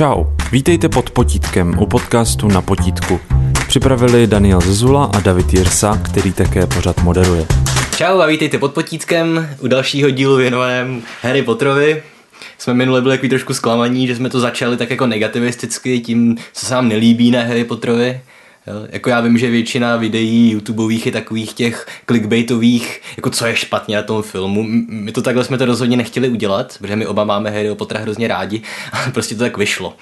Čau, vítejte pod potítkem u podcastu Na potítku. Připravili Daniel Zuzula a David Jirsa, který také pořad moderuje. Čau a vítejte pod potítkem u dalšího dílu věnovaném Harry Potterovi. Jsme minule byli trošku zklamaní, že jsme to začali tak jako negativisticky tím, co se nám nelíbí na Harry Potterovi. Jako já vím, že většina videí YouTubeových je takových těch clickbaitových, jako co je špatně na tom filmu. My to takhle jsme to rozhodně nechtěli udělat, protože my oba máme Harryho Pottera hrozně rádi, ale prostě to tak vyšlo.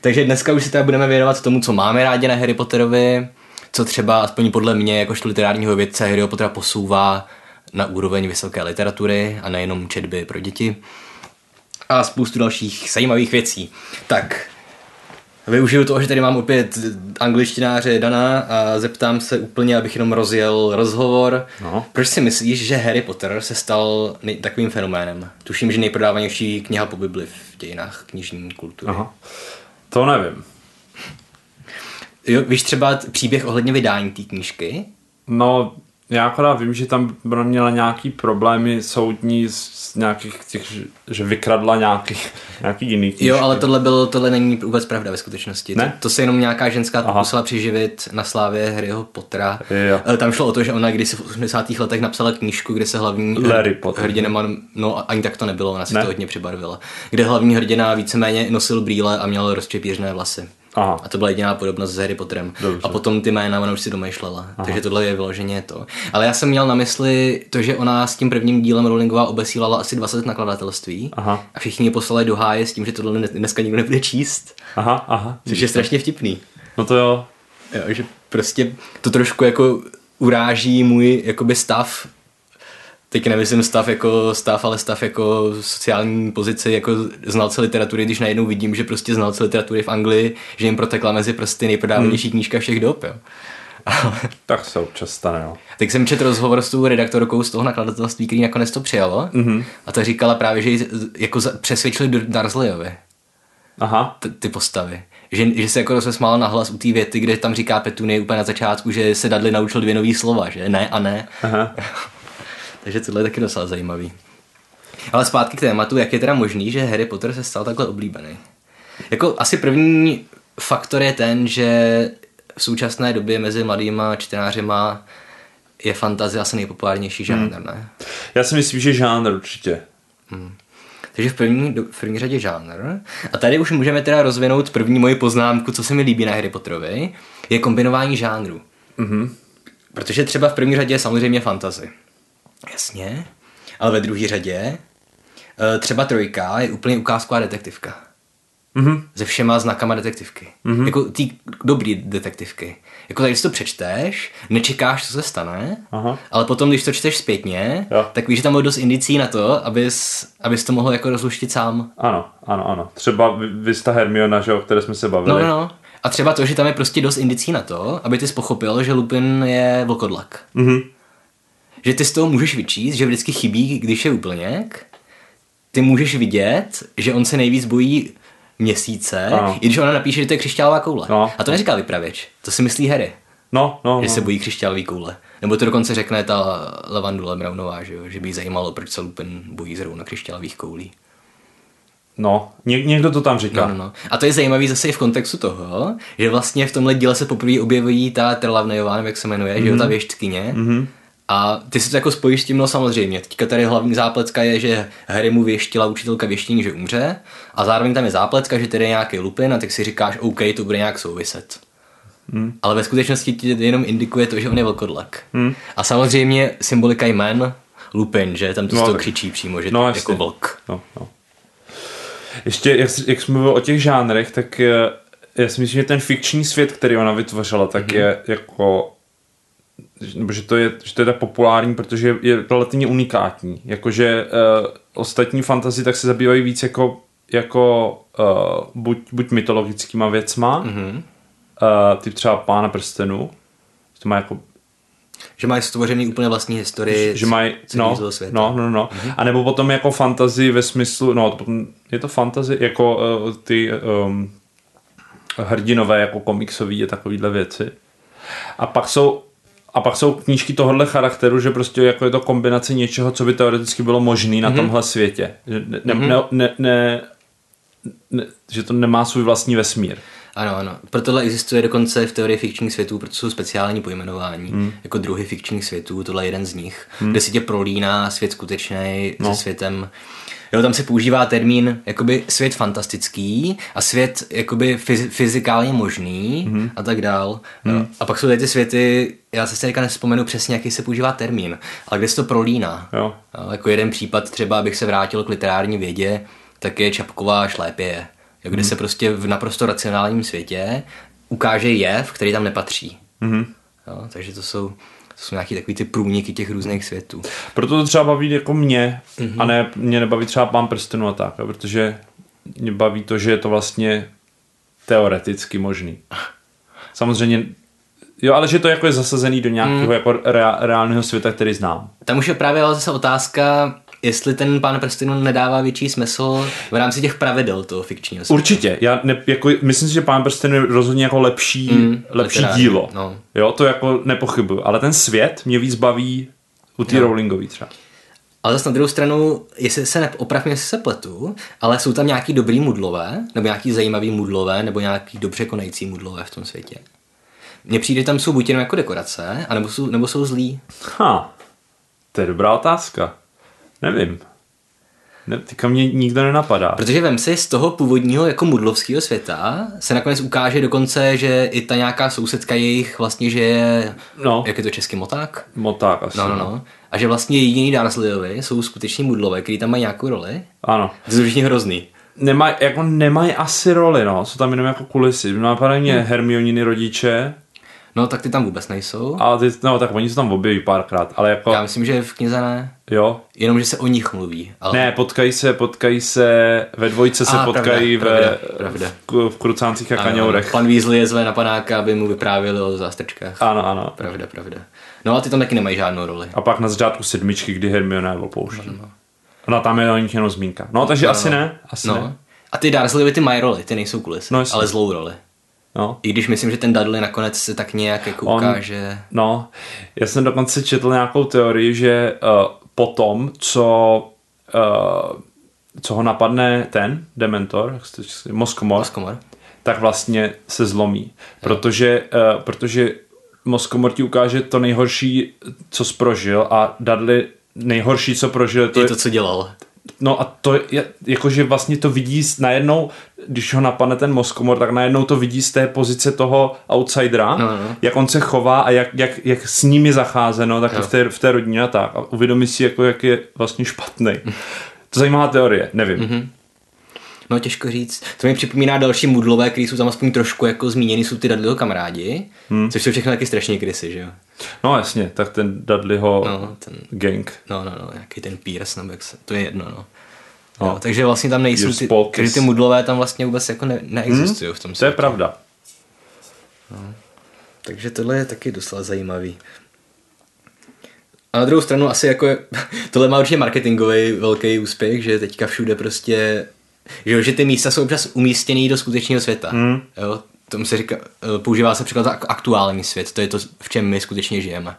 Takže dneska už se teda budeme věnovat tomu, co máme rádi na Harry Potterovi, co třeba aspoň podle mě jakožto literárního vědce Harryho Pottera posouvá na úroveň vysoké literatury a nejenom četby pro děti a spoustu dalších zajímavých věcí. Tak využiju toho, že tady mám opět angličtináře Dana a zeptám se úplně, abych jenom rozjel rozhovor. No. Proč si myslíš, že Harry Potter se stal takovým fenoménem? Tuším, že nejprodávanější kniha po Bibli v dějinách knižní kultury. Aha. To nevím. Jo, víš třeba příběh ohledně vydání té knížky? No, já akorát vím, že tam měla nějaký problémy soudní z nějakých těch, že vykradla nějaký jiný knížky. Jo, ale tohle není vůbec pravda ve skutečnosti. Ne? To se jenom nějaká ženská pokusila přiživit na slávě Harryho Pottera. Jo. Tam šlo o to, že ona kdysi v 80. letech napsala knížku, kde se hlavní hrdina, no ani tak to nebylo, ona si to hodně přebarvila, kde hlavní hrdina víceméně nosil brýle a měl rozčepířené vlasy. Aha. A to byla jediná podobnost s Harry Potterem. Dobře. A potom ty jména ona už si domýšlela. Aha. Takže tohle je vyloženě to. Ale já jsem měl na mysli to, že ona s tím prvním dílem Rowlingová obesílala asi 20 nakladatelství. Aha. A všichni je poslali do háje s tím, že tohle dneska nikdo nebude číst. Aha. Což je strašně vtipný. No to jo. Jo, že prostě to trošku jako uráží můj jakoby stav. Teď nemyslím stav, ale jako sociální pozici, jako znalce literatury, když najednou vidím, že prostě znalce literatury v Anglii, že jim protekla mezi prsty nejprodávanější knížka všech dob, jo. Tak se občas stane, jo. Tak jsem četl rozhovor s tou redaktorkou z toho nakladatelství, který nakonec to přijalo, a ta říkala právě, že jako přesvědčili Dursleyovi ty postavy. Že se jako dost smála nahlas u té věty, kde tam říká Petunie úplně na začátku, že se Dudley naučil 2 nový slova, že ne a ne. Aha. Takže tohle je taky docela zajímavý. Ale zpátky k tématu, jak je teda možný, že Harry Potter se stal takhle oblíbený? Jako asi první faktor je ten, že v současné době mezi mladýma čtenářima je fantazie asi nejpopulárnější žánr, ne? Já si myslím, že žánr určitě. Takže v první řadě žánr. A tady už můžeme teda rozvinout první moji poznámku, co se mi líbí na Harry Potterovi, je kombinování žánrů. Protože třeba v první řadě je samozřejmě fantazie. Jasně, ale ve druhé řadě třeba 3 je úplně ukázková detektivka. Se všema znakama detektivky. Jako ty dobrý detektivky. Jako když to přečteš, nečekáš, co se stane, ale potom, když to čteš zpětně, tak víš, že tam bylo dost indicí na to, abys to mohl jako rozluštit sám. Ano. Třeba ta Hermiona, že, o které jsme se bavili. No. A třeba to, že tam je prostě dost indicí na to, aby ty pochopil, že Lupin je vlkodlak. Že ty z toho můžeš vyčíst, že vždycky chybí, když je úplněk. Ty můžeš vidět, že on se nejvíc bojí měsíce, i když ona napíše, že to je křišťálová koule. A to neříká vypravěč, to si myslí Harry. Že se bojí křišťálové koule. Nebo to dokonce řekne ta Lavandula Brownová, že by jí zajímalo, proč se Lupin bojí zrovna křišťálových koulí. Někdo to tam říká. A to je zajímavý zase i v kontextu toho, že vlastně v tomhle díle se poprvé objeví ta Trelawneyová, nebo jak se jmenuje, že ta věštkyně. A ty si to jako spojíš s tím, no samozřejmě. Teďka tady hlavní zápletka je, že Harry mu věštila učitelka věštění, že umře. A zároveň tam je zápletka, že tady je nějaký Lupin a tak si říkáš, OK, to bude nějak souviset. Ale ve skutečnosti ti jenom indikuje to, že on je vlkodlak. A samozřejmě symbolika jmen Lupin, že tam to z toho křičí přímo, že to jako vlk. Ještě, jak jsme mluvili o těch žánrech, tak já si myslím, že ten fikční svět, který ona vytvořila, tak je jako... Že to je tak populární, protože je relativně unikátní. Jakože ostatní fantasy tak se zabývají víc jako buď mytologickýma věcma, typ třeba Pána prstenů, to má jako... Že mají stvořený úplně vlastní historii celého světa. A nebo potom jako fantasy ve smyslu, je to fantasy, jako ty hrdinové, jako komiksový a takovýhle věci. A pak jsou knížky tohohle charakteru, že prostě jako je to kombinace něčeho, co by teoreticky bylo možné na tomhle světě. Ne, ne, ne, ne, že to nemá svůj vlastní vesmír. Ano, ano. Proto existuje dokonce v teorii fikčních světů, protože jsou speciální pojmenování, jako druhy fikčních světů, tohle je jeden z nich, kde se tě prolíná svět skutečný se světem. Jo, tam se používá termín jakoby svět fantastický a svět jakoby fyzikálně možný a tak dál. No. A pak jsou tady ty světy, já se teďka nevzpomenu přesně, jaký se používá termín, ale kde se to prolíná. Jo. Jako jeden případ třeba, abych se vrátil k literární vědě, tak je Čapková Šlépě, kde se prostě v naprosto racionálním světě ukáže jev, který tam nepatří. Jo, takže to jsou nějaký takový ty průniky těch různých světů. Proto to třeba baví jako mě, a ne, mě nebaví třeba Pán prstenů a tak, protože mě baví to, že je to vlastně teoreticky možný. Samozřejmě, jo, ale že to jako je zasazený do nějakého jako reálného světa, který znám. Tam už je právě zase otázka, jestli ten Pán prstenů nedává větší smysl v rámci těch pravidel toho fikčního světa. Určitě. Já jako, myslím si, že Pán prstenů je rozhodně jako lepší dílo. No. Jo, to jako nepochybuju. Ale ten svět mě víc baví u té Rowlingové třeba. Ale zase na druhou stranu, jestli se opravně se pletu, ale jsou tam nějaký dobrý mudlové, nebo nějaký zajímavý mudlové, nebo nějaký dobře konající mudlové v tom světě. Mně přijde, tam jsou buď jenom jako dekorace, anebo jsou zlí. To je dobrá otázka. Nevím. Teďka mě nikdo nenapadá. Protože vem si, z toho původního jako mudlovského světa se nakonec ukáže dokonce, že i ta nějaká sousedka jejich vlastně, že je, jak je to český moták? Moták asi. No. A že vlastně jediní Dursleyovi jsou skuteční mudlové, kteří tam mají nějakou roli. Ano. To je určitě hrozný. Nemají asi roli, jsou tam jenom jako kulisy. Napadá mě Hermioniny rodiče. No, tak ty tam vůbec nejsou. Ale tak oni se tam objeví párkrát, ale jako... Já myslím, že v knize ne. Jo. Jenom, že se o nich mluví. Ale... Ne, potkají se, ve dvojce se potkají pravda. V Krucáncích a Kaňourech. Pan Weasley je zve na panáka, aby mu vyprávěli o zástrčkách. Ano. Pravda. No a ty tam taky nemají žádnou roli. A pak na začátku 7, kdy Hermiona je opouští. No tam je o nich jenom zmínka. No, takže asi ne. A ty Dursleyovi, ty mají roli, ty nejsou kulisy, ale zlou roli. No. I když myslím, že ten Dudley nakonec se tak nějak jako ukáže. No, já jsem dokonce četl nějakou teorii, že potom, co ho napadne ten dementor, Moskomor, tak vlastně se zlomí. Protože Moskomor ti ukáže to nejhorší, co prožil, a Dudley nejhorší, co prožil, to je to, co dělal. No a to je, jakože vlastně to vidí najednou, když ho napadne ten Moskomor, tak najednou to vidí z té pozice toho outsidera, jak on se chová a jak s ním je zacházeno, tak v té rodině a tak. A uvědomí si, jako, jak je vlastně špatný. To zajímavá teorie, nevím. No, těžko říct. To mi připomíná další mudlové, který jsou tam aspoň trošku jako zmíněný, jsou ty Dudleyho kamarádi, což jsou všechno taky strašní krysy, že jo? No jasně, tak ten Dudleyho gang. No, jaký ten Pierce, nebo jak se, to je jedno, no. Takže vlastně tam nejsou ty mudlové tam vlastně vůbec jako neexistují v tom světě. To je pravda. No. Takže tohle je taky docela zajímavý. A na druhou stranu asi jako, tohle má určitě marketingový velký úspěch, že teďka všude prostě... Že ty místa jsou občas umístěný do skutečného světa. Jo? Tomu se říká, používá se příklad aktuální svět, to je to, v čem my skutečně žijeme.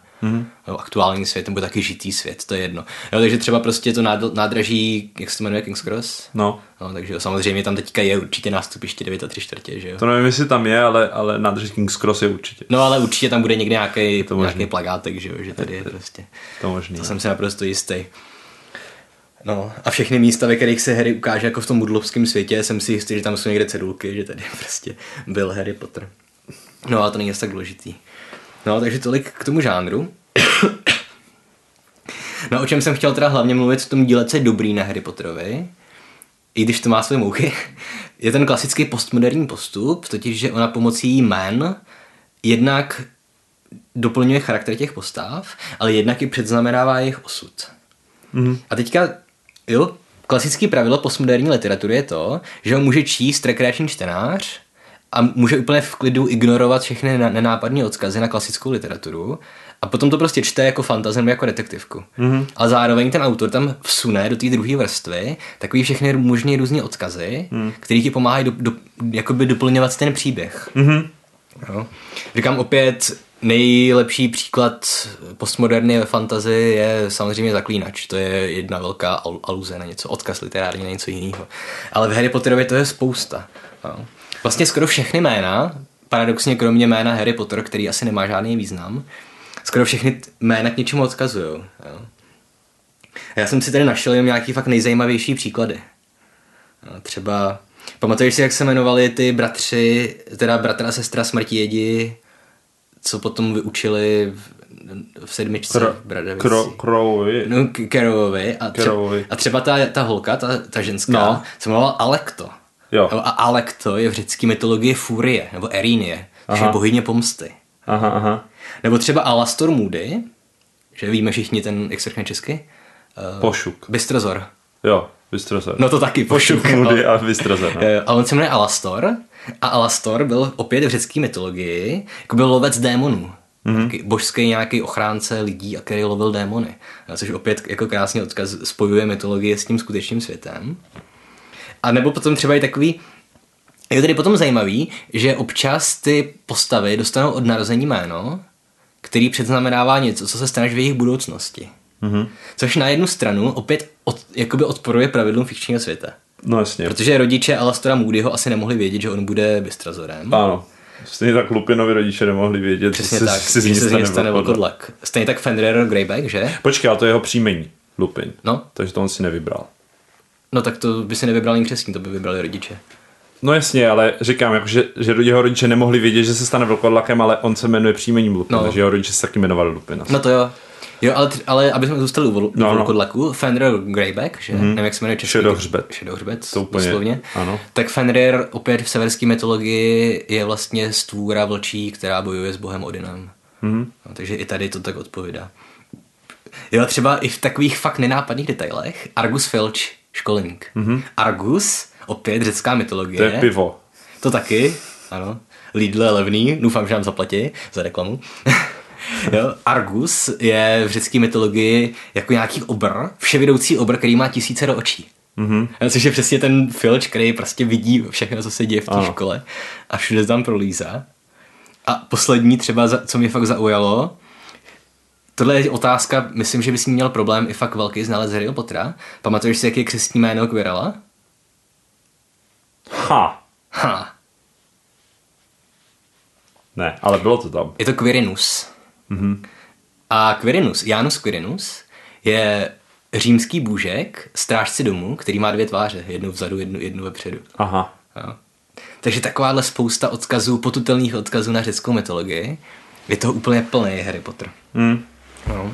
Jo, aktuální svět, nebo taky žitý svět, to je jedno. Jo, takže třeba prostě to nádraží, jak se to jmenuje, Kings Cross? No, takže jo, samozřejmě tam teďka je určitě nástupiště 9 3/4, že jo? To nevím, jestli tam je, ale nádraží Kings Cross je určitě. No, ale určitě tam bude někde nějaký plakátek, že jo, že tady je prostě. To možný. To jsem si naprosto jistý. No, a všechny místa, ve kterých se Harry ukáže jako v tom mudlovském světě, jsem si jistý, že tam jsou někde cedulky, že tady prostě byl Harry Potter. No, ale to není asi tak důležitý. No, takže tolik k tomu žánru. No, o čem jsem chtěl teda hlavně mluvit v tom díle, co je dobrý na Harry Potterovi, i když to má své mouchy, je ten klasický postmoderní postup, totiž, že ona pomocí jmen jednak doplňuje charakter těch postav, ale jednak i předznamenává jejich osud. A teďka... Jo, klasický pravidlo postmoderní literatury je to, že ho může číst rekreační čtenář a může úplně v klidu ignorovat všechny nenápadné odkazy na klasickou literaturu a potom to prostě čte jako fantasy nebo jako detektivku. A zároveň ten autor tam vsune do té druhé vrstvy takový všechny možné různé odkazy, které ti pomáhají jakoby doplňovat ten příběh. Říkám opět, Nejlepší příklad postmoderní fantasy je samozřejmě Zaklínač. To je jedna velká aluze na něco, odkaz literární na něco jiného. Ale v Harry Potterově to je spousta. No. Vlastně skoro všechny jména, paradoxně kromě jména Harry Potter, který asi nemá žádný význam, skoro všechny jména k něčemu odkazujou. No. Já jsem si tady našel jenom nějaký fakt nejzajímavější příklady. No, třeba, pamatuješ si, jak se jmenovali ty bratři, teda bratr a sestra Smrtiedi, co potom vyučili v sedmičce v Bradavici. Kerovovi. A třeba ta holka, ta ženská, no, se jmenovala Alekto. Jo. A Alekto je v řecké mytologii Furie, nebo Erinie, což je bohyně pomsty. Aha. Nebo třeba Alastor Moody, že víme všichni ten, jak se řekne česky? Pošuk. Bystrozor. Jo, Bystrozor. No to taky, Pošuk Moody a Bystrozor. No. A on se jmenuje Alastor. A Alastor byl opět v řecké mytologii, jako byl lovec démonů. Mm-hmm. Božský nějaký ochránce lidí, a který lovil démony. Což opět jako krásně odkaz spojuje mytologii s tím skutečným světem. A nebo potom třeba i takový... Je tedy potom zajímavý, že občas ty postavy dostanou od narození jméno, který předznamenává něco, co se stane v jejich budoucnosti. Mm-hmm. Což na jednu stranu opět jakoby odporuje pravidlům fikčního světa. No jasně. Protože rodiče Alastora Moodyho asi nemohli vědět, že on bude Bystrozorem. Ano. Stejně tak Lupinovi rodiče nemohli vědět, přesně tak, si že se z něj stane vlkodlak. Stejně tak Fenrir Greyback, že? Počkej, to je jeho příjmení, Lupin. No. Takže to on si nevybral. No tak to by si nevybral jen křesní, to by vybrali rodiče. No jasně, ale říkám, jako, že jeho rodiče nemohli vědět, že se stane vlkodlakem, ale on se jmenuje příjmením Lupin, no. Takže jeho rodiče se taky jmenovali Lupin. No to jo. Jo, ale aby jsme zůstali u vlkodlaku, no. Fenrir Greyback, že? Nevím, jak se jmenuje český. Šedohřbec, doslovně. Ano. Tak Fenrir opět v severské mytologii je vlastně stvůra vlčí, která bojuje s bohem Odinem. Mm. No, takže i tady to tak odpovídá. Jo, třeba i v takových fakt nenápadných detailech. Argus Filch, školník. Mm. Argus, opět řecká mytologie. To je pivo. To taky, ano. Lidl je levný, doufám, že nám zaplatí za reklamu. Jo, Argus je v řecké mytologii jako nějaký obr, vševidoucí obr, který má 1000 očí. Mm-hmm. Což je přesně ten Filč, který prostě vidí všechno, co se děje v té škole a všude tam prolízá. A poslední třeba, co mě fakt zaujalo, tohle je otázka, myslím, že bys měl problém i fakt velký znalec Harryho Pottera. Pamatuješ si, jaký je křestní jméno Quirrella? Ha. Ne, ale bylo to tam. Je to Quirinus. Mm-hmm. A Quirinus, Janus Quirinus, je římský bůžek, strážci domu, který má 2 tváře, jednu vzadu, jednu vepředu. Aha. Jo. Takže takováhle spousta odkazů, potutelných odkazů na řeckou mytologii, je toho úplně plný Harry Potter. Mm. No.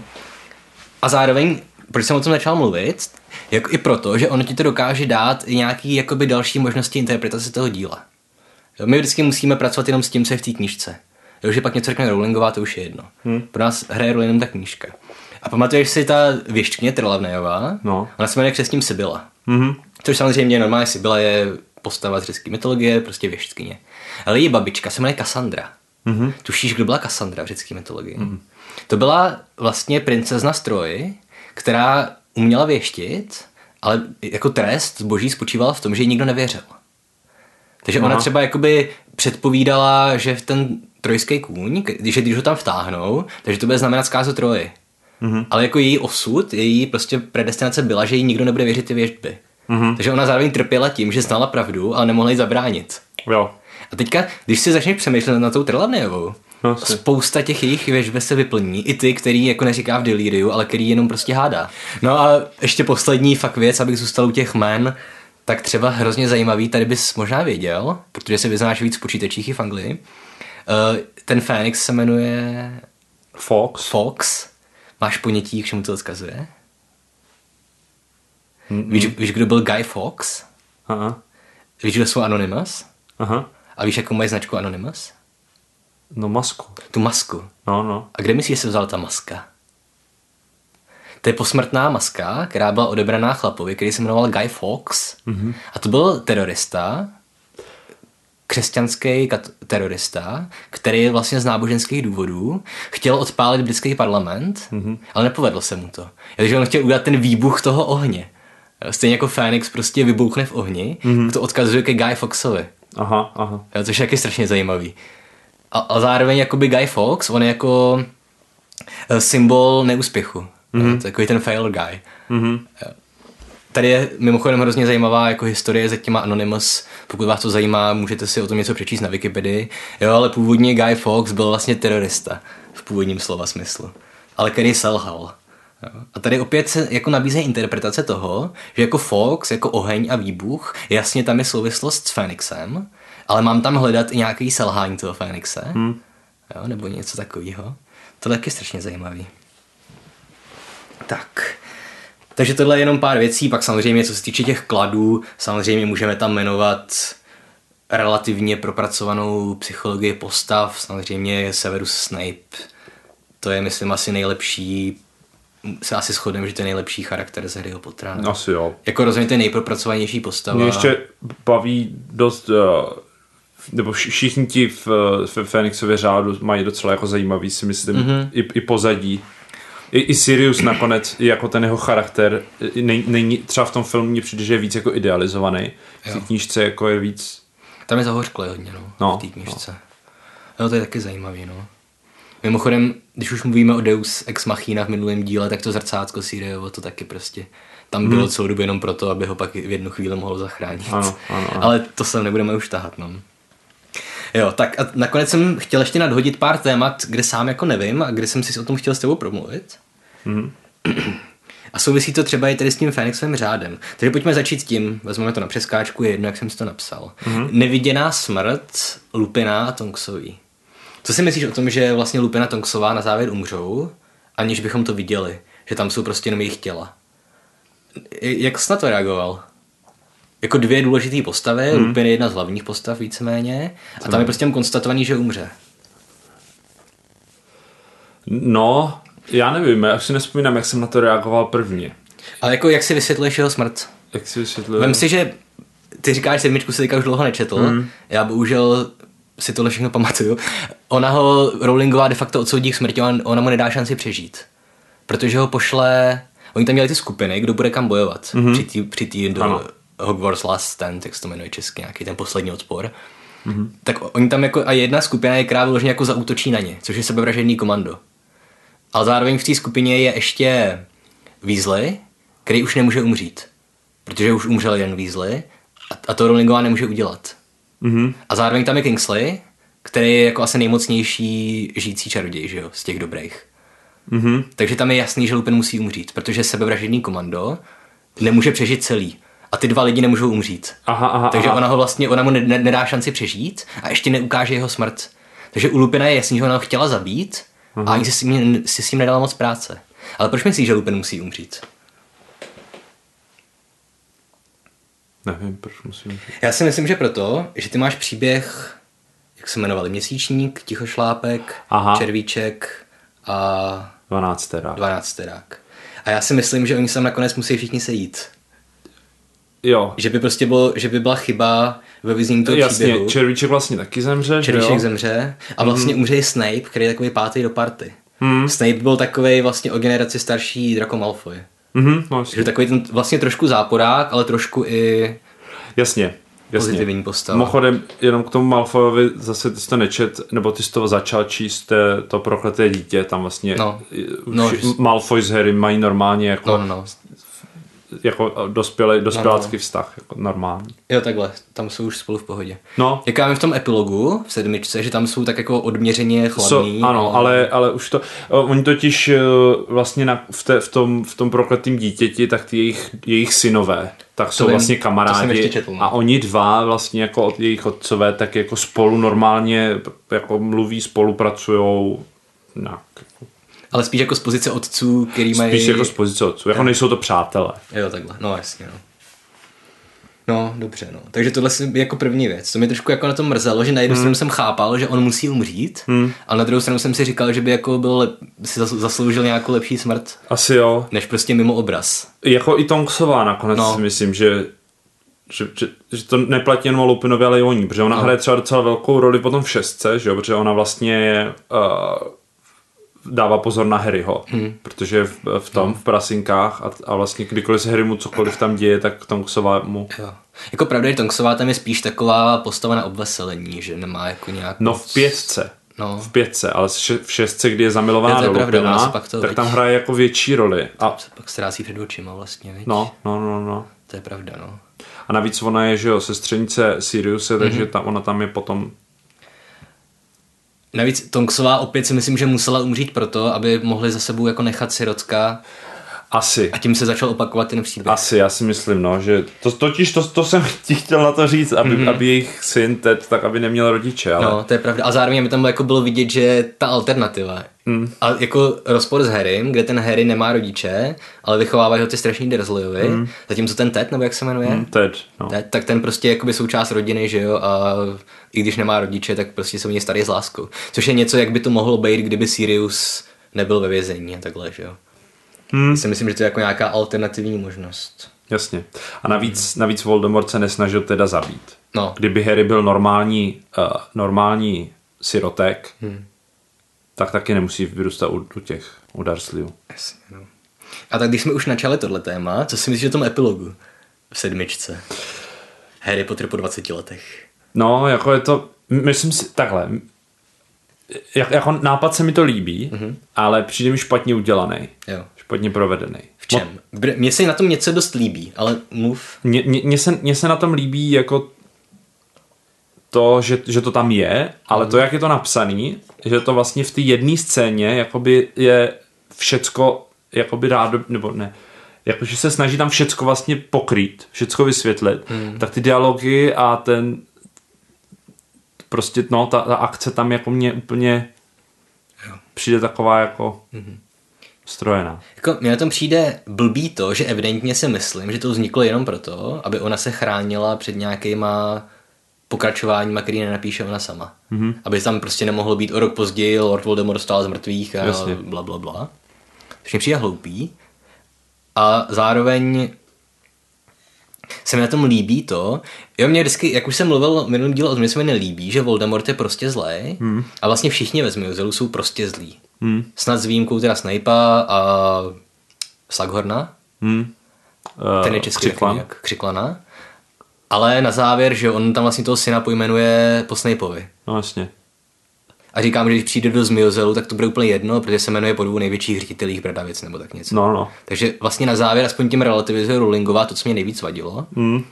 A zároveň, proč jsem o tom začal mluvit, jako i proto, že ono ti to dokáže dát i nějaký jakoby další možnosti interpretace toho díla. Jo, my vždycky musíme pracovat jenom s tím, co je v té knížce. Jo, že pak něco řekne Rowlingová, to už je jedno. Pro nás hraje roli jenom ta knížka. A pamatuješ si ta věštkyně Trelawneyová? No. Ona se jmenuje křestním Sibyla. Mm-hmm. Což samozřejmě normálně Sibyla je postava z řecké mytologie, prostě věštkyně. Ale její babička se jmenuje Kassandra. Mm-hmm. Tušíš, kdo byla Kassandra v řecké mytologii? Mm-hmm. To byla vlastně princezna z Troji, která uměla věštit, ale jako trest boží spočíval v tom, že jí nikdo nevěřil. Takže ona třeba jakoby předpovídala, že v ten trojský kůň, když ho tam vtáhnou, takže to bude znamenat zkázu Troji. Mm-hmm. Ale jako její osud, její prostě predestinace byla, že jí nikdo nebude věřit ty věštby. Mm-hmm. Takže ona zároveň trpěla tím, že znala pravdu, ale nemohla jí zabránit. Jo. A teďka, když si začneš přemýšlet na tou Trelawneyovou, spousta těch jejich věštbě se vyplní. I ty, který jako neříká v delíriu, ale který jenom prostě hádá. No a ještě poslední fakt věc, abych zůstal u těch jmen. Tak třeba hrozně zajímavý, tady bys možná věděl, protože se vyznáš víc v počítačích i v Anglii. Ten Fénix se jmenuje... Fox. Máš ponětí, k čemu to odkazuje? Mm-hmm. Víš, kdo byl Guy Fawkes? Aha. Víš, kdo jsou Anonymous? Aha. A víš, jakou mají značku Anonymous? No masku. Tu masku? No. A kde myslíš, že se vzala ta maska? To je posmrtná maska, která byla odebraná chlapovi, který se jmenoval Guy Fawkes. Mm-hmm. A to byl terorista, křesťanský terorista, který vlastně z náboženských důvodů chtěl odpálit britský parlament, ale nepovedlo se mu to. Takže on chtěl udělat ten výbuch toho ohně. Stejně jako Fénix prostě vybouchne v ohni, to odkazuje ke Guy Fawkesovi. Aha. Což je taky strašně zajímavý. A zároveň jakoby Guy Fawkes, on je jako symbol neúspěchu. Mm-hmm. Takový ten fail guy. Mm-hmm. Tady je mimochodem hrozně zajímavá jako historie za těma Anonymous. Pokud vás to zajímá, můžete si o tom něco přečíst na Wikipedii. Jo, ale původně Guy Fawkes byl vlastně terorista v původním slova smyslu. Ale který selhal. A tady opět se jako nabízejí interpretace toho, že jako Fawkes, jako oheň a výbuch, jasně tam je souvislost s Fénixem, ale mám tam hledat i nějaký selhání toho Fénixe, jo, nebo něco takového. To je taky strašně zajímavý. Tak. Takže tohle je jenom pár věcí, pak samozřejmě co se týče těch kladů, samozřejmě můžeme tam jmenovat relativně propracovanou psychologii postav, samozřejmě Severus Snape, to je myslím asi nejlepší, se asi shodneme, že to je nejlepší charakter z Harryho Pottera. Ne? Asi jo. Jako rozhodně nejpropracovanější postava. Mě ještě baví dost, nebo všichni ti v Fénixově řádu mají docela jako zajímavý, si myslím, i pozadí. I Sirius nakonec, jako ten jeho charakter, není, třeba v tom filmu mně přijde, že je víc jako idealizovaný. V té knížce jako je víc... Tam je zahořklý hodně, v té knížce. No, to je taky zajímavý, Mimochodem, když už mluvíme o Deus Ex Machina v minulém díle, tak to zrcátko Siriovo, to taky prostě tam bylo celou dobu jenom proto, aby ho pak v jednu chvíli mohlo zachránit. Ano. Ale to sem nebudeme už tahat, Jo, tak a nakonec jsem chtěl ještě nadhodit pár témat, kde sám jako nevím a kde jsem si o tom chtěl s tebou promluvit. A souvisí to třeba i tady s tím Fénixovým řádem. Takže pojďme začít tím, vezmeme to na přeskáčku, je jedno, jak jsem si to napsal. Neviděná smrt Lupina a Tonksový. Co si myslíš o tom, že vlastně Lupin a Tonksová na závěr umřou, aniž bychom to viděli? Že tam jsou prostě jenom jejich těla. Jak jsi na to reagoval? Jako dvě důležité postavy, Lupin je jedna z hlavních postav víceméně, a tam je prostě konstatovaný, že umře. No, já nevím, já si nespomínám, jak jsem na to reagoval první. Ale jako jak si vysvětluješ jeho smrt? Jak si vysvětluješ? Vem si, že ty říkáš, sedmičku si teďka už dlouho nečetl, já bohužel si tohle všechno pamatuju. Ona ho, Rowlingová, de facto odsoudí k smrti, ona mu nedá šanci přežít. Protože ho pošle... Oni tam měli ty skupiny, kdo bude kam bojovat. Při tý Hogwarts Last Stand, jak se to jmenuje česky, nějaký ten poslední odpor. Tak oni tam jako... A jedna skupina je, která vyloženě jako zaútočí na ně, což je sebevražedný komando. Ale zároveň v té skupině je ještě Weasley, který už nemůže umřít. Protože už umřel jeden Weasley a to Rowlingová nemůže udělat. A zároveň tam je Kingsley, který je jako asi nejmocnější žijící čaroděj, že jo, z těch dobrých. Takže tam je jasný, že Lupin musí umřít, protože sebevražedný komando nemůže přežít celý. A ty dva lidi nemůžou umřít. Takže ona ho vlastně, ona mu nedá šanci přežít a ještě neukáže jeho smrt. Takže u Lupina je jasný, že ona ho chtěla zabít a ani si s ním nedala moc práce. Ale proč myslíš, že Lupin musí umřít? Nevím, proč musím. Já si myslím, že proto, že ty máš příběh, jak se jmenovali, Měsíčník, Tichošlápek, Červíček a... 12terák. A já si myslím, že oni se tam nakonec musí všichni sejít. Jo. Že by prostě bylo, že by byla chyba ve vyznění toho příběhu. Jasně, Červíček vlastně taky zemře, Červíček zemře a vlastně umře i Snape, který je takový pátý do party. Snape byl takovej vlastně o generaci starší Draco Malfoy. Že takový ten vlastně trošku záporák, ale trošku i pozitivní postava. Mimochodem, jenom k tomu Malfoyovi, zase ty jsi to nečet, nebo ty jsi to začal číst, to prokleté dítě, tam vlastně Malfoy s Harry mají normálně jako, jako dospělácký vztah, jako normální. Jo, takhle, tam jsou už spolu v pohodě. Jak máme v tom epilogu, v 7, že tam jsou tak jako odměřeně chladný. Ale už to, oni totiž vlastně v tom prokletým dítěti, tak ty jejich synové, tak to jsou vlastně kamarádi a oni dva vlastně jako od jejich otcové tak jako spolu normálně jako mluví, spolupracujou nějak. Ale spíš jako z pozice otců, který mají... Jako nejsou to přátelé. Jo, takhle. No, jasně, No, dobře, Takže tohle je jako první věc. To mě trošku jako na to mrzelo, že na jednu stranu jsem chápal, že on musí umřít, ale na druhou stranu jsem si říkal, že by jako byl, si zasloužil nějakou lepší smrt. Asi jo. Než prostě mimo obraz. Jako i Tonksová nakonec si myslím, že to neplatí jenom o Lupinovi, ale i oni, protože ona hraje třeba docela velkou roli potom v 6, že jo, protože ona vlastně... dává pozor na Harryho, protože v Prasinkách a vlastně kdykoliv se Harry mu cokoliv tam děje, tak Tonksová mu... Jo. Jako pravda, že Tonksová tam je spíš taková postava na obveselení, že nemá jako nějakou... No v 5. No. V pětce, ale v šestce, kdy je zamilovaná do Lupina, tak tam hraje jako větší roli. A tam se pak ztrácí před očima vlastně, viď? No. To je pravda, no. A navíc ona je, že jo, sestřenice Siriuse, takže ona tam je potom... Navíc Tonksová opět si myslím, že musela umřít proto, aby mohli za sebou jako nechat sirotka. Asi. A tím se začal opakovat ten příběh. Asi, já si myslím, no, že to jsem ti chtěl na to říct, aby jejich syn Ted, tak aby neměl rodiče, ale... No, to je pravda. A zároveň mi tam jako bylo vidět, že ta alternativa. A jako rozpor s Harrym, kde ten Harry nemá rodiče, ale vychovávají ho ty strašní Dursleyovi, zatímco ten Ted, nebo jak se jmenuje? Ted, no. Ted, tak ten prostě jakoby součást rodiny, že jo, a i když nemá rodiče, tak prostě jsou v něj starý s láskou. Což je něco, jak by to mohlo být, kdyby Sirius nebyl ve vězení a takhle, že jo. Já si myslím, že to je jako nějaká alternativní možnost. Jasně. A navíc Voldemort se nesnažil teda zabít. No. Kdyby Harry byl normální sirotek, tak taky nemusí vyrůstat u Dursleyů. Jasně, no. A tak když jsme už načali tohle téma, co si myslíš o tom epilogu v 7? Harry Potter po 20 letech. No, jako je to, myslím si, takhle, jako nápad se mi to líbí, ale přijde mi špatně udělaný. Jo. Špatně provedený. V čem? Mně se na tom něco dost líbí, ale mluv. Mně se na tom líbí jako to, že to tam je, ale to, jak je to napsaný, že to vlastně v té jedné scéně jakoby je všecko jakoby rádo, nebo ne, jakože se snaží tam všecko vlastně pokrýt, všecko vysvětlit, tak ty dialogy a ten prostě, no, ta akce tam jako mě úplně přijde taková jako strojená. Jako mně na tom přijde blbý to, že evidentně si myslím, že to vzniklo jenom proto, aby ona se chránila před nějakýma pokračováníma, který nenapíše ona sama. Aby tam prostě nemohlo být o rok později Lord Voldemort stál z mrtvých a blablabla. Což mě přijde hloupý. A zároveň se mi na tom líbí to, jo, mě vždycky, jak už jsem mluvil minulý díl, o mě se mi nelíbí, že Voldemort je prostě zlej a vlastně všichni ve Zmijozelu jsou prostě zlí. Snad s výjimkou teda Snape'a a Slughorna. Ten je český Křiklana. Ale na závěr, že on tam vlastně toho syna pojmenuje po Snape'ovi. No jasně. A říkám, že když přijde do Zmijozelu, tak to bude úplně jedno, protože se jmenuje po 2 největších ředitelích Bradavic nebo tak něco. No. Takže vlastně na závěr aspoň tím relativizuje Rowlingová to, co mě nejvíc vadilo.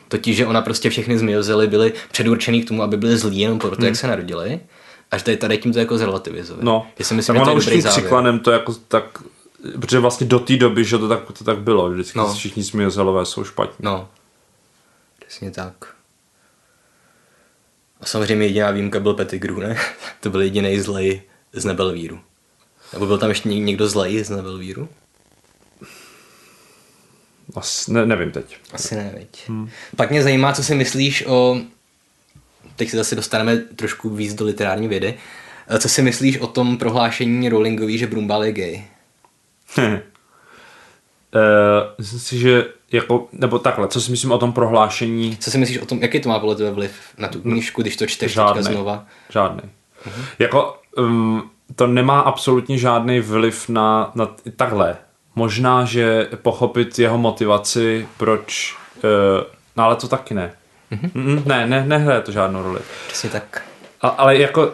Totiž, že ona prostě všechny Zmijozely byly předurčený k tomu, aby byly zlí jenom proto, jak se narodili. Až tady tím to jako zrelativizuje. No, myslím, tak ona už tím Křiklanem to jako tak, protože vlastně do té doby, že to tak bylo, vždycky všichni Zmijozelové jsou špatní. No, přesně tak. A samozřejmě jediná výjimka byl Pettigrew, ne? To byl jedinej zlej z Nebelvíru. Nebo byl tam ještě někdo zlej z Nebelvíru? Asi, nevím teď. Asi ne, viď. Pak mě zajímá, co si myslíš o... Teď se zase dostaneme trošku víc do literární vědy. Co si myslíš o tom prohlášení Rowlingový, že Brumbal je gay? Myslím si, že jako, nebo takhle, co si myslím o tom prohlášení? Co si myslíš o tom, jaký to má podle tebe vliv na tu knížku, když to čteš teďka znova? Žádný. Jako, to nemá absolutně žádný vliv na takhle. Možná, že pochopit jeho motivaci, proč, no ale to taky ne. Ne, nehraje to žádnou roli. Přesně tak. Ale jako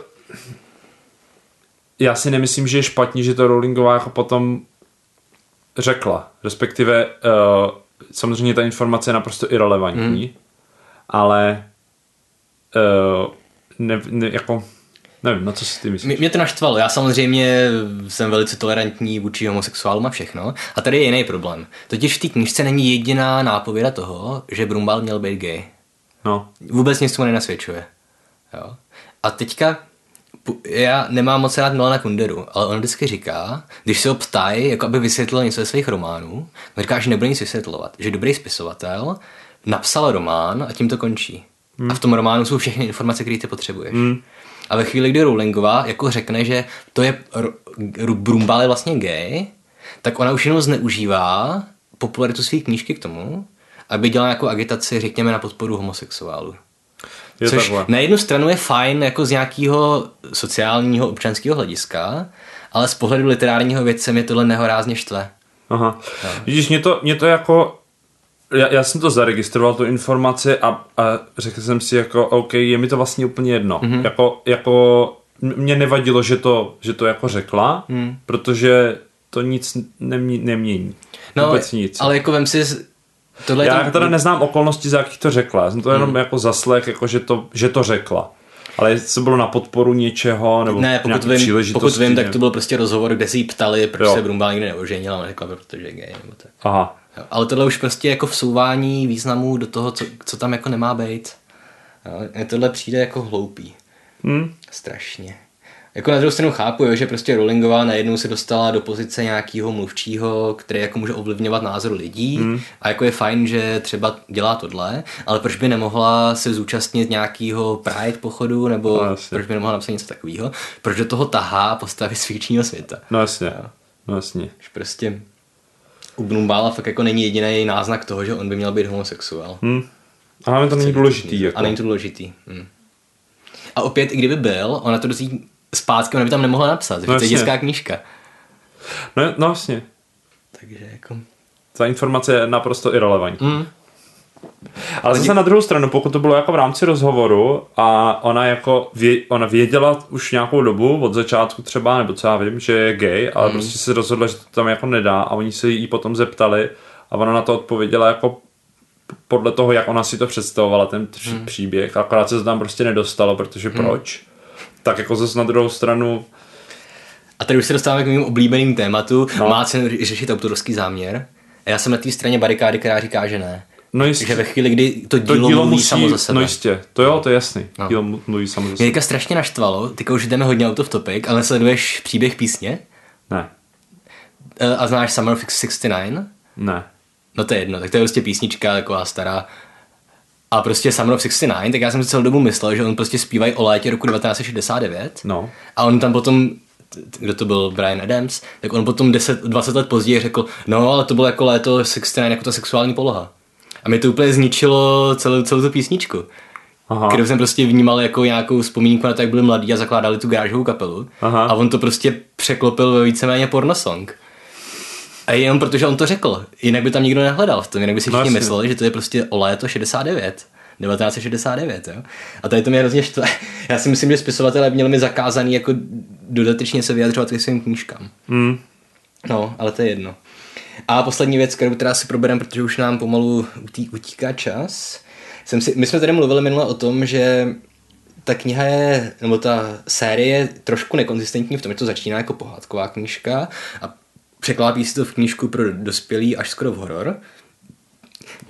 já si nemyslím, že je špatně, že to Rowlingová jako potom řekla. Respektive samozřejmě ta informace je naprosto irelevantní, ale ne, jako nevím, no co si ty myslíš? Mě to naštvalo. Já samozřejmě jsem velice tolerantní vůči homosexuálům a všechno. A tady je jiný problém. Totiž v té knížce není jediná nápověda toho, že Brumbal měl být gay. No. Vůbec nic tomu nenasvědčuje. Jo. A teďka já nemám moc rád Milana Kunderu, ale on vždycky říká, když se ho ptají, jako aby vysvětlil něco ze svých románů, on říká, že nebude nic vysvětlovat, že dobrý spisovatel napsal román a tím to končí. A v tom románu jsou všechny informace, které ty potřebuješ. A ve chvíli, kdy Rowlingová jako řekne, že to je Brumbal je vlastně gay, tak ona už jenom zneužívá popularitu své knížky k tomu, aby dělal nějakou agitaci, řekněme, na podporu homosexuálů. Což takhle. Na jednu stranu je fajn jako z nějakého sociálního, občanského hlediska, ale z pohledu literárního vědce mě tohle nehorázně štve. Aha. No. Vidíš, mě to jako... Já jsem to zaregistroval, tu informaci a řekl jsem si jako, OK, je mi to vlastně úplně jedno. Jako mě nevadilo, že to jako řekla, protože to nic nemění. No, vůbec nic. Ale jako vem si... Já teda neznám okolnosti, za jakých to řekla. Já jsem to jenom jako zaslech, jako že to řekla. Ale jestli to bylo na podporu něčeho, nebo ne, pokud vím, tak to byl prostě rozhovor, kde si ji ptali, proč se Brumbal nikdy neoženil, ale řekla, protože je gay, nebo tak. Aha. Ale tohle už prostě jako vsouvání významů do toho, co tam jako nemá být. Tohle přijde jako hloupý. Strašně. Jako na druhou stranu chápu, jo, že prostě Rowlingová najednou se dostala do pozice nějakého mluvčího, který jako může ovlivňovat názor lidí a jako je fajn, že třeba dělá tohle, ale proč by nemohla se zúčastnit nějakého Pride pochodu, nebo proč by nemohla napsat něco takového, proč do toho tahá postavy z fikčního světa. No jasně. Prostě u Brumbála fakt jako není jediný náznak toho, že on by měl být homosexuál. A hlavně to není důležitý. Jako. A není to důležitý. A opět, i kdyby byl, ona to dozví zpátky, ona by tam nemohla napsat, no, to je dětská knížka. No vlastně. Takže jako... Ta informace je naprosto irelevantní. Ale zase na druhou stranu, pokud to bylo jako v rámci rozhovoru a ona jako ona věděla už nějakou dobu od začátku třeba, nebo co já vím, že je gay, ale prostě se rozhodla, že to tam jako nedá a oni se jí potom zeptali a ona na to odpověděla jako podle toho, jak ona si to představovala, ten příběh, akorát se to tam prostě nedostalo, protože proč? Tak jako zase na druhou stranu. A tady už se dostáváme k mým oblíbeným tématu. No. Má cenu řešit autorský záměr. A já jsem na té straně barikády, která říká, že ne. No jistě. Takže ve chvíli, kdy to dílo mluví samo za sebe. No jistě, to jo, to je jasný. No. Dílo mluví samo za sebe. Mě strašně naštvalo, teďka už jdeme hodně out of topic, ale sleduješ příběh písně? Ne. A znáš Summer of 69? Ne. No to je jedno, tak to je prostě písnička taková stará. A prostě Summer of 69, tak já jsem si celou dobu myslel, že on prostě zpívají o létě roku 1969. No. A on tam potom, kdo to byl, Brian Adams, tak on potom 20 let později řekl, no ale to bylo jako léto 69, jako ta sexuální poloha. A mě to úplně zničilo celou tu písničku. Aha. Kterou jsem prostě vnímal jako nějakou vzpomínku na to, jak byli mladí a zakládali tu garážovou kapelu. Aha. A on to prostě překlopil ve víceméně pornosong. A jenom protože on to řekl. Jinak by tam nikdo nehledal v tom, jinak by si všichni mysleli, že to je prostě o léto 1969, jo. A tady to mě hrozně štve. Já si myslím, že spisovatelé měli mi zakázaný jako dodatečně se vyjadřovat ke svým knížkám. No, ale to je jedno. A poslední věc, kterou teda si probereme, protože už nám pomalu utíká čas. My jsme tady mluvili minule o tom, že ta kniha je, nebo ta série je trošku nekonzistentní v tom, že to začíná jako pohádková knížka a překlápí si to v knížku pro dospělí až skoro v horor.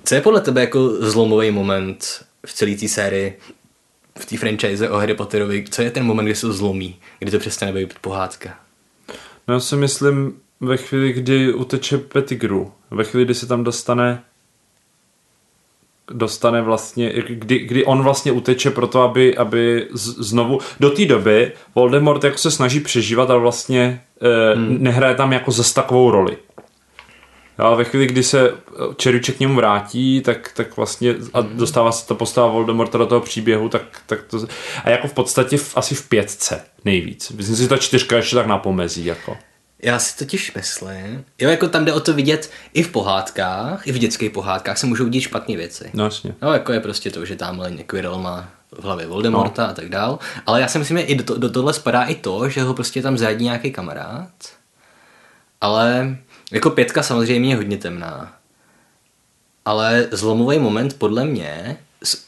Co je podle tebe jako zlomový moment v celé té sérii, v té franchise o Harry Potterovi? Co je ten moment, kdy se to zlomí? Kdy to přestane být pohádka? No já si myslím ve chvíli, kdy uteče Pettigrew. Ve chvíli, kdy se tam dostane vlastně, kdy on vlastně uteče proto, aby znovu, do té doby Voldemort jako se snaží přežívat, ale vlastně nehraje tam jako zas takovou roli. Ale ve chvíli, kdy se Červíček k němu vrátí, tak vlastně a dostává se ta postava Voldemorta do toho příběhu, tak to, a jako v podstatě asi v 5 nejvíc. Myslím si, že ta 4 ještě tak napomezí jako. Já si totiž myslím, jo, jako tam jde o to vidět i v pohádkách, i v dětských pohádkách se můžou dít špatné věci. No jasně. No jako je prostě to, že tamhle Quirrell má v hlavě Voldemorta a tak dál, ale já si myslím, že i do tohle spadá i to, že ho prostě tam zradí nějaký kamarád, ale jako 5 samozřejmě je hodně temná, ale zlomový moment podle mě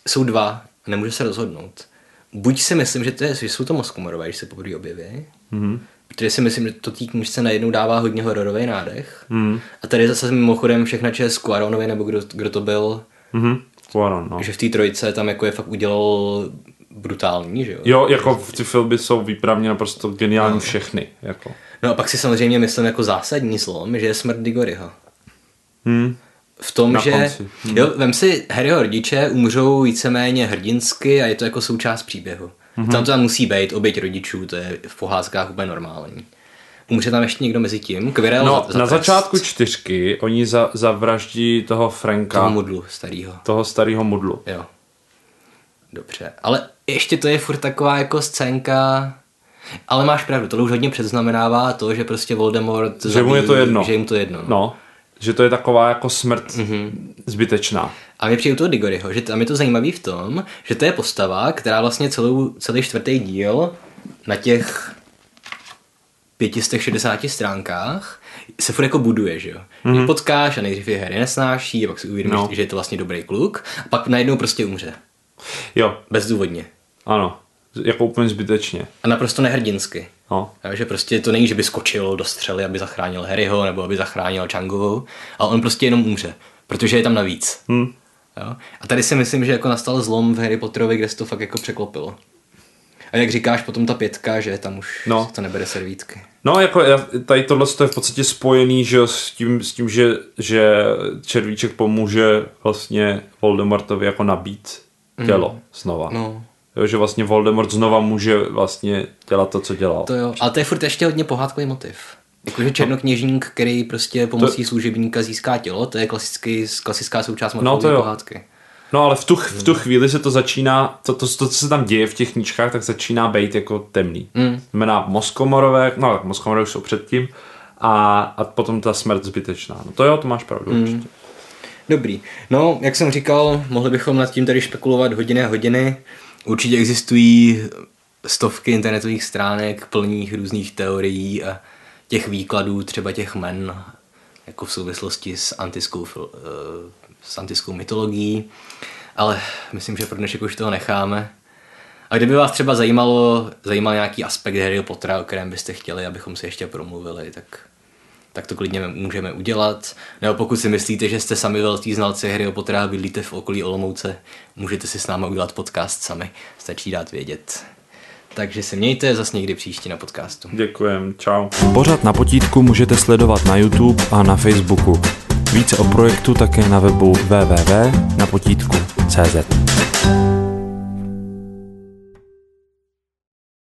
jsou 2, nemůžu se rozhodnout. Buď si myslím, že jsou to Moskomorové, když se poprvé objeví, protože si myslím, že to té knižce najednou dává hodně hororový nádech. A tady zase mimochodem všechna čest Cuarónovi, nebo kdo to byl. Cuarón, no. Že v té trojce tam jako je fakt udělal brutální, že jo? Jo, jako ty filmy jsou výpravně naprosto geniální všechny. Jako. No a pak si samozřejmě myslím jako zásadní zlom, že je smrt Digoryho. V tom, že... Jo, vem si, Harryho rodiče umřou víceméně hrdinsky a je to jako součást příběhu. Tam to tam musí být, oběť rodičů, to je v pohádkách úplně normální. Umře tam ještě někdo mezi tím? Quirrell za na začátku 4 oni zavraždí toho Franka. Toho mudlu starýho. Jo. Dobře, ale ještě to je furt taková jako scénka... Ale máš pravdu, to už hodně předznamenává to, že prostě Voldemort... Že mu je to jedno. Že jim to jedno. No. Že to je taková jako smrt zbytečná. A mě přijde u toho Digoryho, že tam je to zajímavý v tom, že to je postava, která vlastně celý 4. díl na těch 560 stránkách se furt jako buduje, že jo. Mm-hmm. Potkáš a nejdřív je Harry nesnáší a pak si uvědomíš, no, že je to vlastně dobrý kluk a pak najednou prostě umře. Jo. Bezdůvodně. Ano. Jako úplně zbytečně. A naprosto nehrdinsky. No. Takže prostě to není, že by skočil do střely, aby zachránil Harryho nebo aby zachránil Changovou, ale on prostě jenom umře, protože je tam navíc. Hmm. Jo? A tady si myslím, že jako nastal zlom v Harry Potterovi, kde se to fakt jako překlopilo. A jak říkáš, potom ta pětka, že tam už no, to nebere servítky. No, jako tady tohle je v podstatě spojený, že s tím že Červíček pomůže vlastně Voldemortovi jako nabít tělo znova. No. Jo, že vlastně Voldemort znova může vlastně dělat to, co dělal. To jo, ale to je furt ještě hodně pohádkový motiv. Jakože černokněžník, který prostě pomocí služebníka získá tělo, to je klasická součást morfologie pohádky. No, ale v tu chvíli se to začíná, to, co se tam děje v těch knížkách, tak začíná být jako temný. Znamená Moskomorové, no tak Moskomorové jsou předtím, a potom ta smrt zbytečná. No to jo, to máš pravdu určitě. Dobrý. No, jak jsem říkal, mohli bychom nad tím tady špekulovat hodiny a hodiny. Určitě existují stovky internetových stránek plných různých teorií a těch výkladů, třeba těch jmen, jako v souvislosti s antickou mytologií, ale myslím, že pro dnešek už toho necháme. A kdyby vás třeba zajímal nějaký aspekt Harry Pottera, o kterém byste chtěli, abychom si ještě promluvili, tak to klidně můžeme udělat. Nebo pokud si myslíte, že jste sami velcí znalci Harryho Pottera a bydlíte v okolí Olomouce, můžete si s námi udělat podcast sami. Stačí dát vědět. Takže se mějte, zase někdy příště na podcastu. Děkujem, čau. Pořad Na potítku můžete sledovat na YouTube a na Facebooku. Více o projektu také na webu www.napotítku.cz.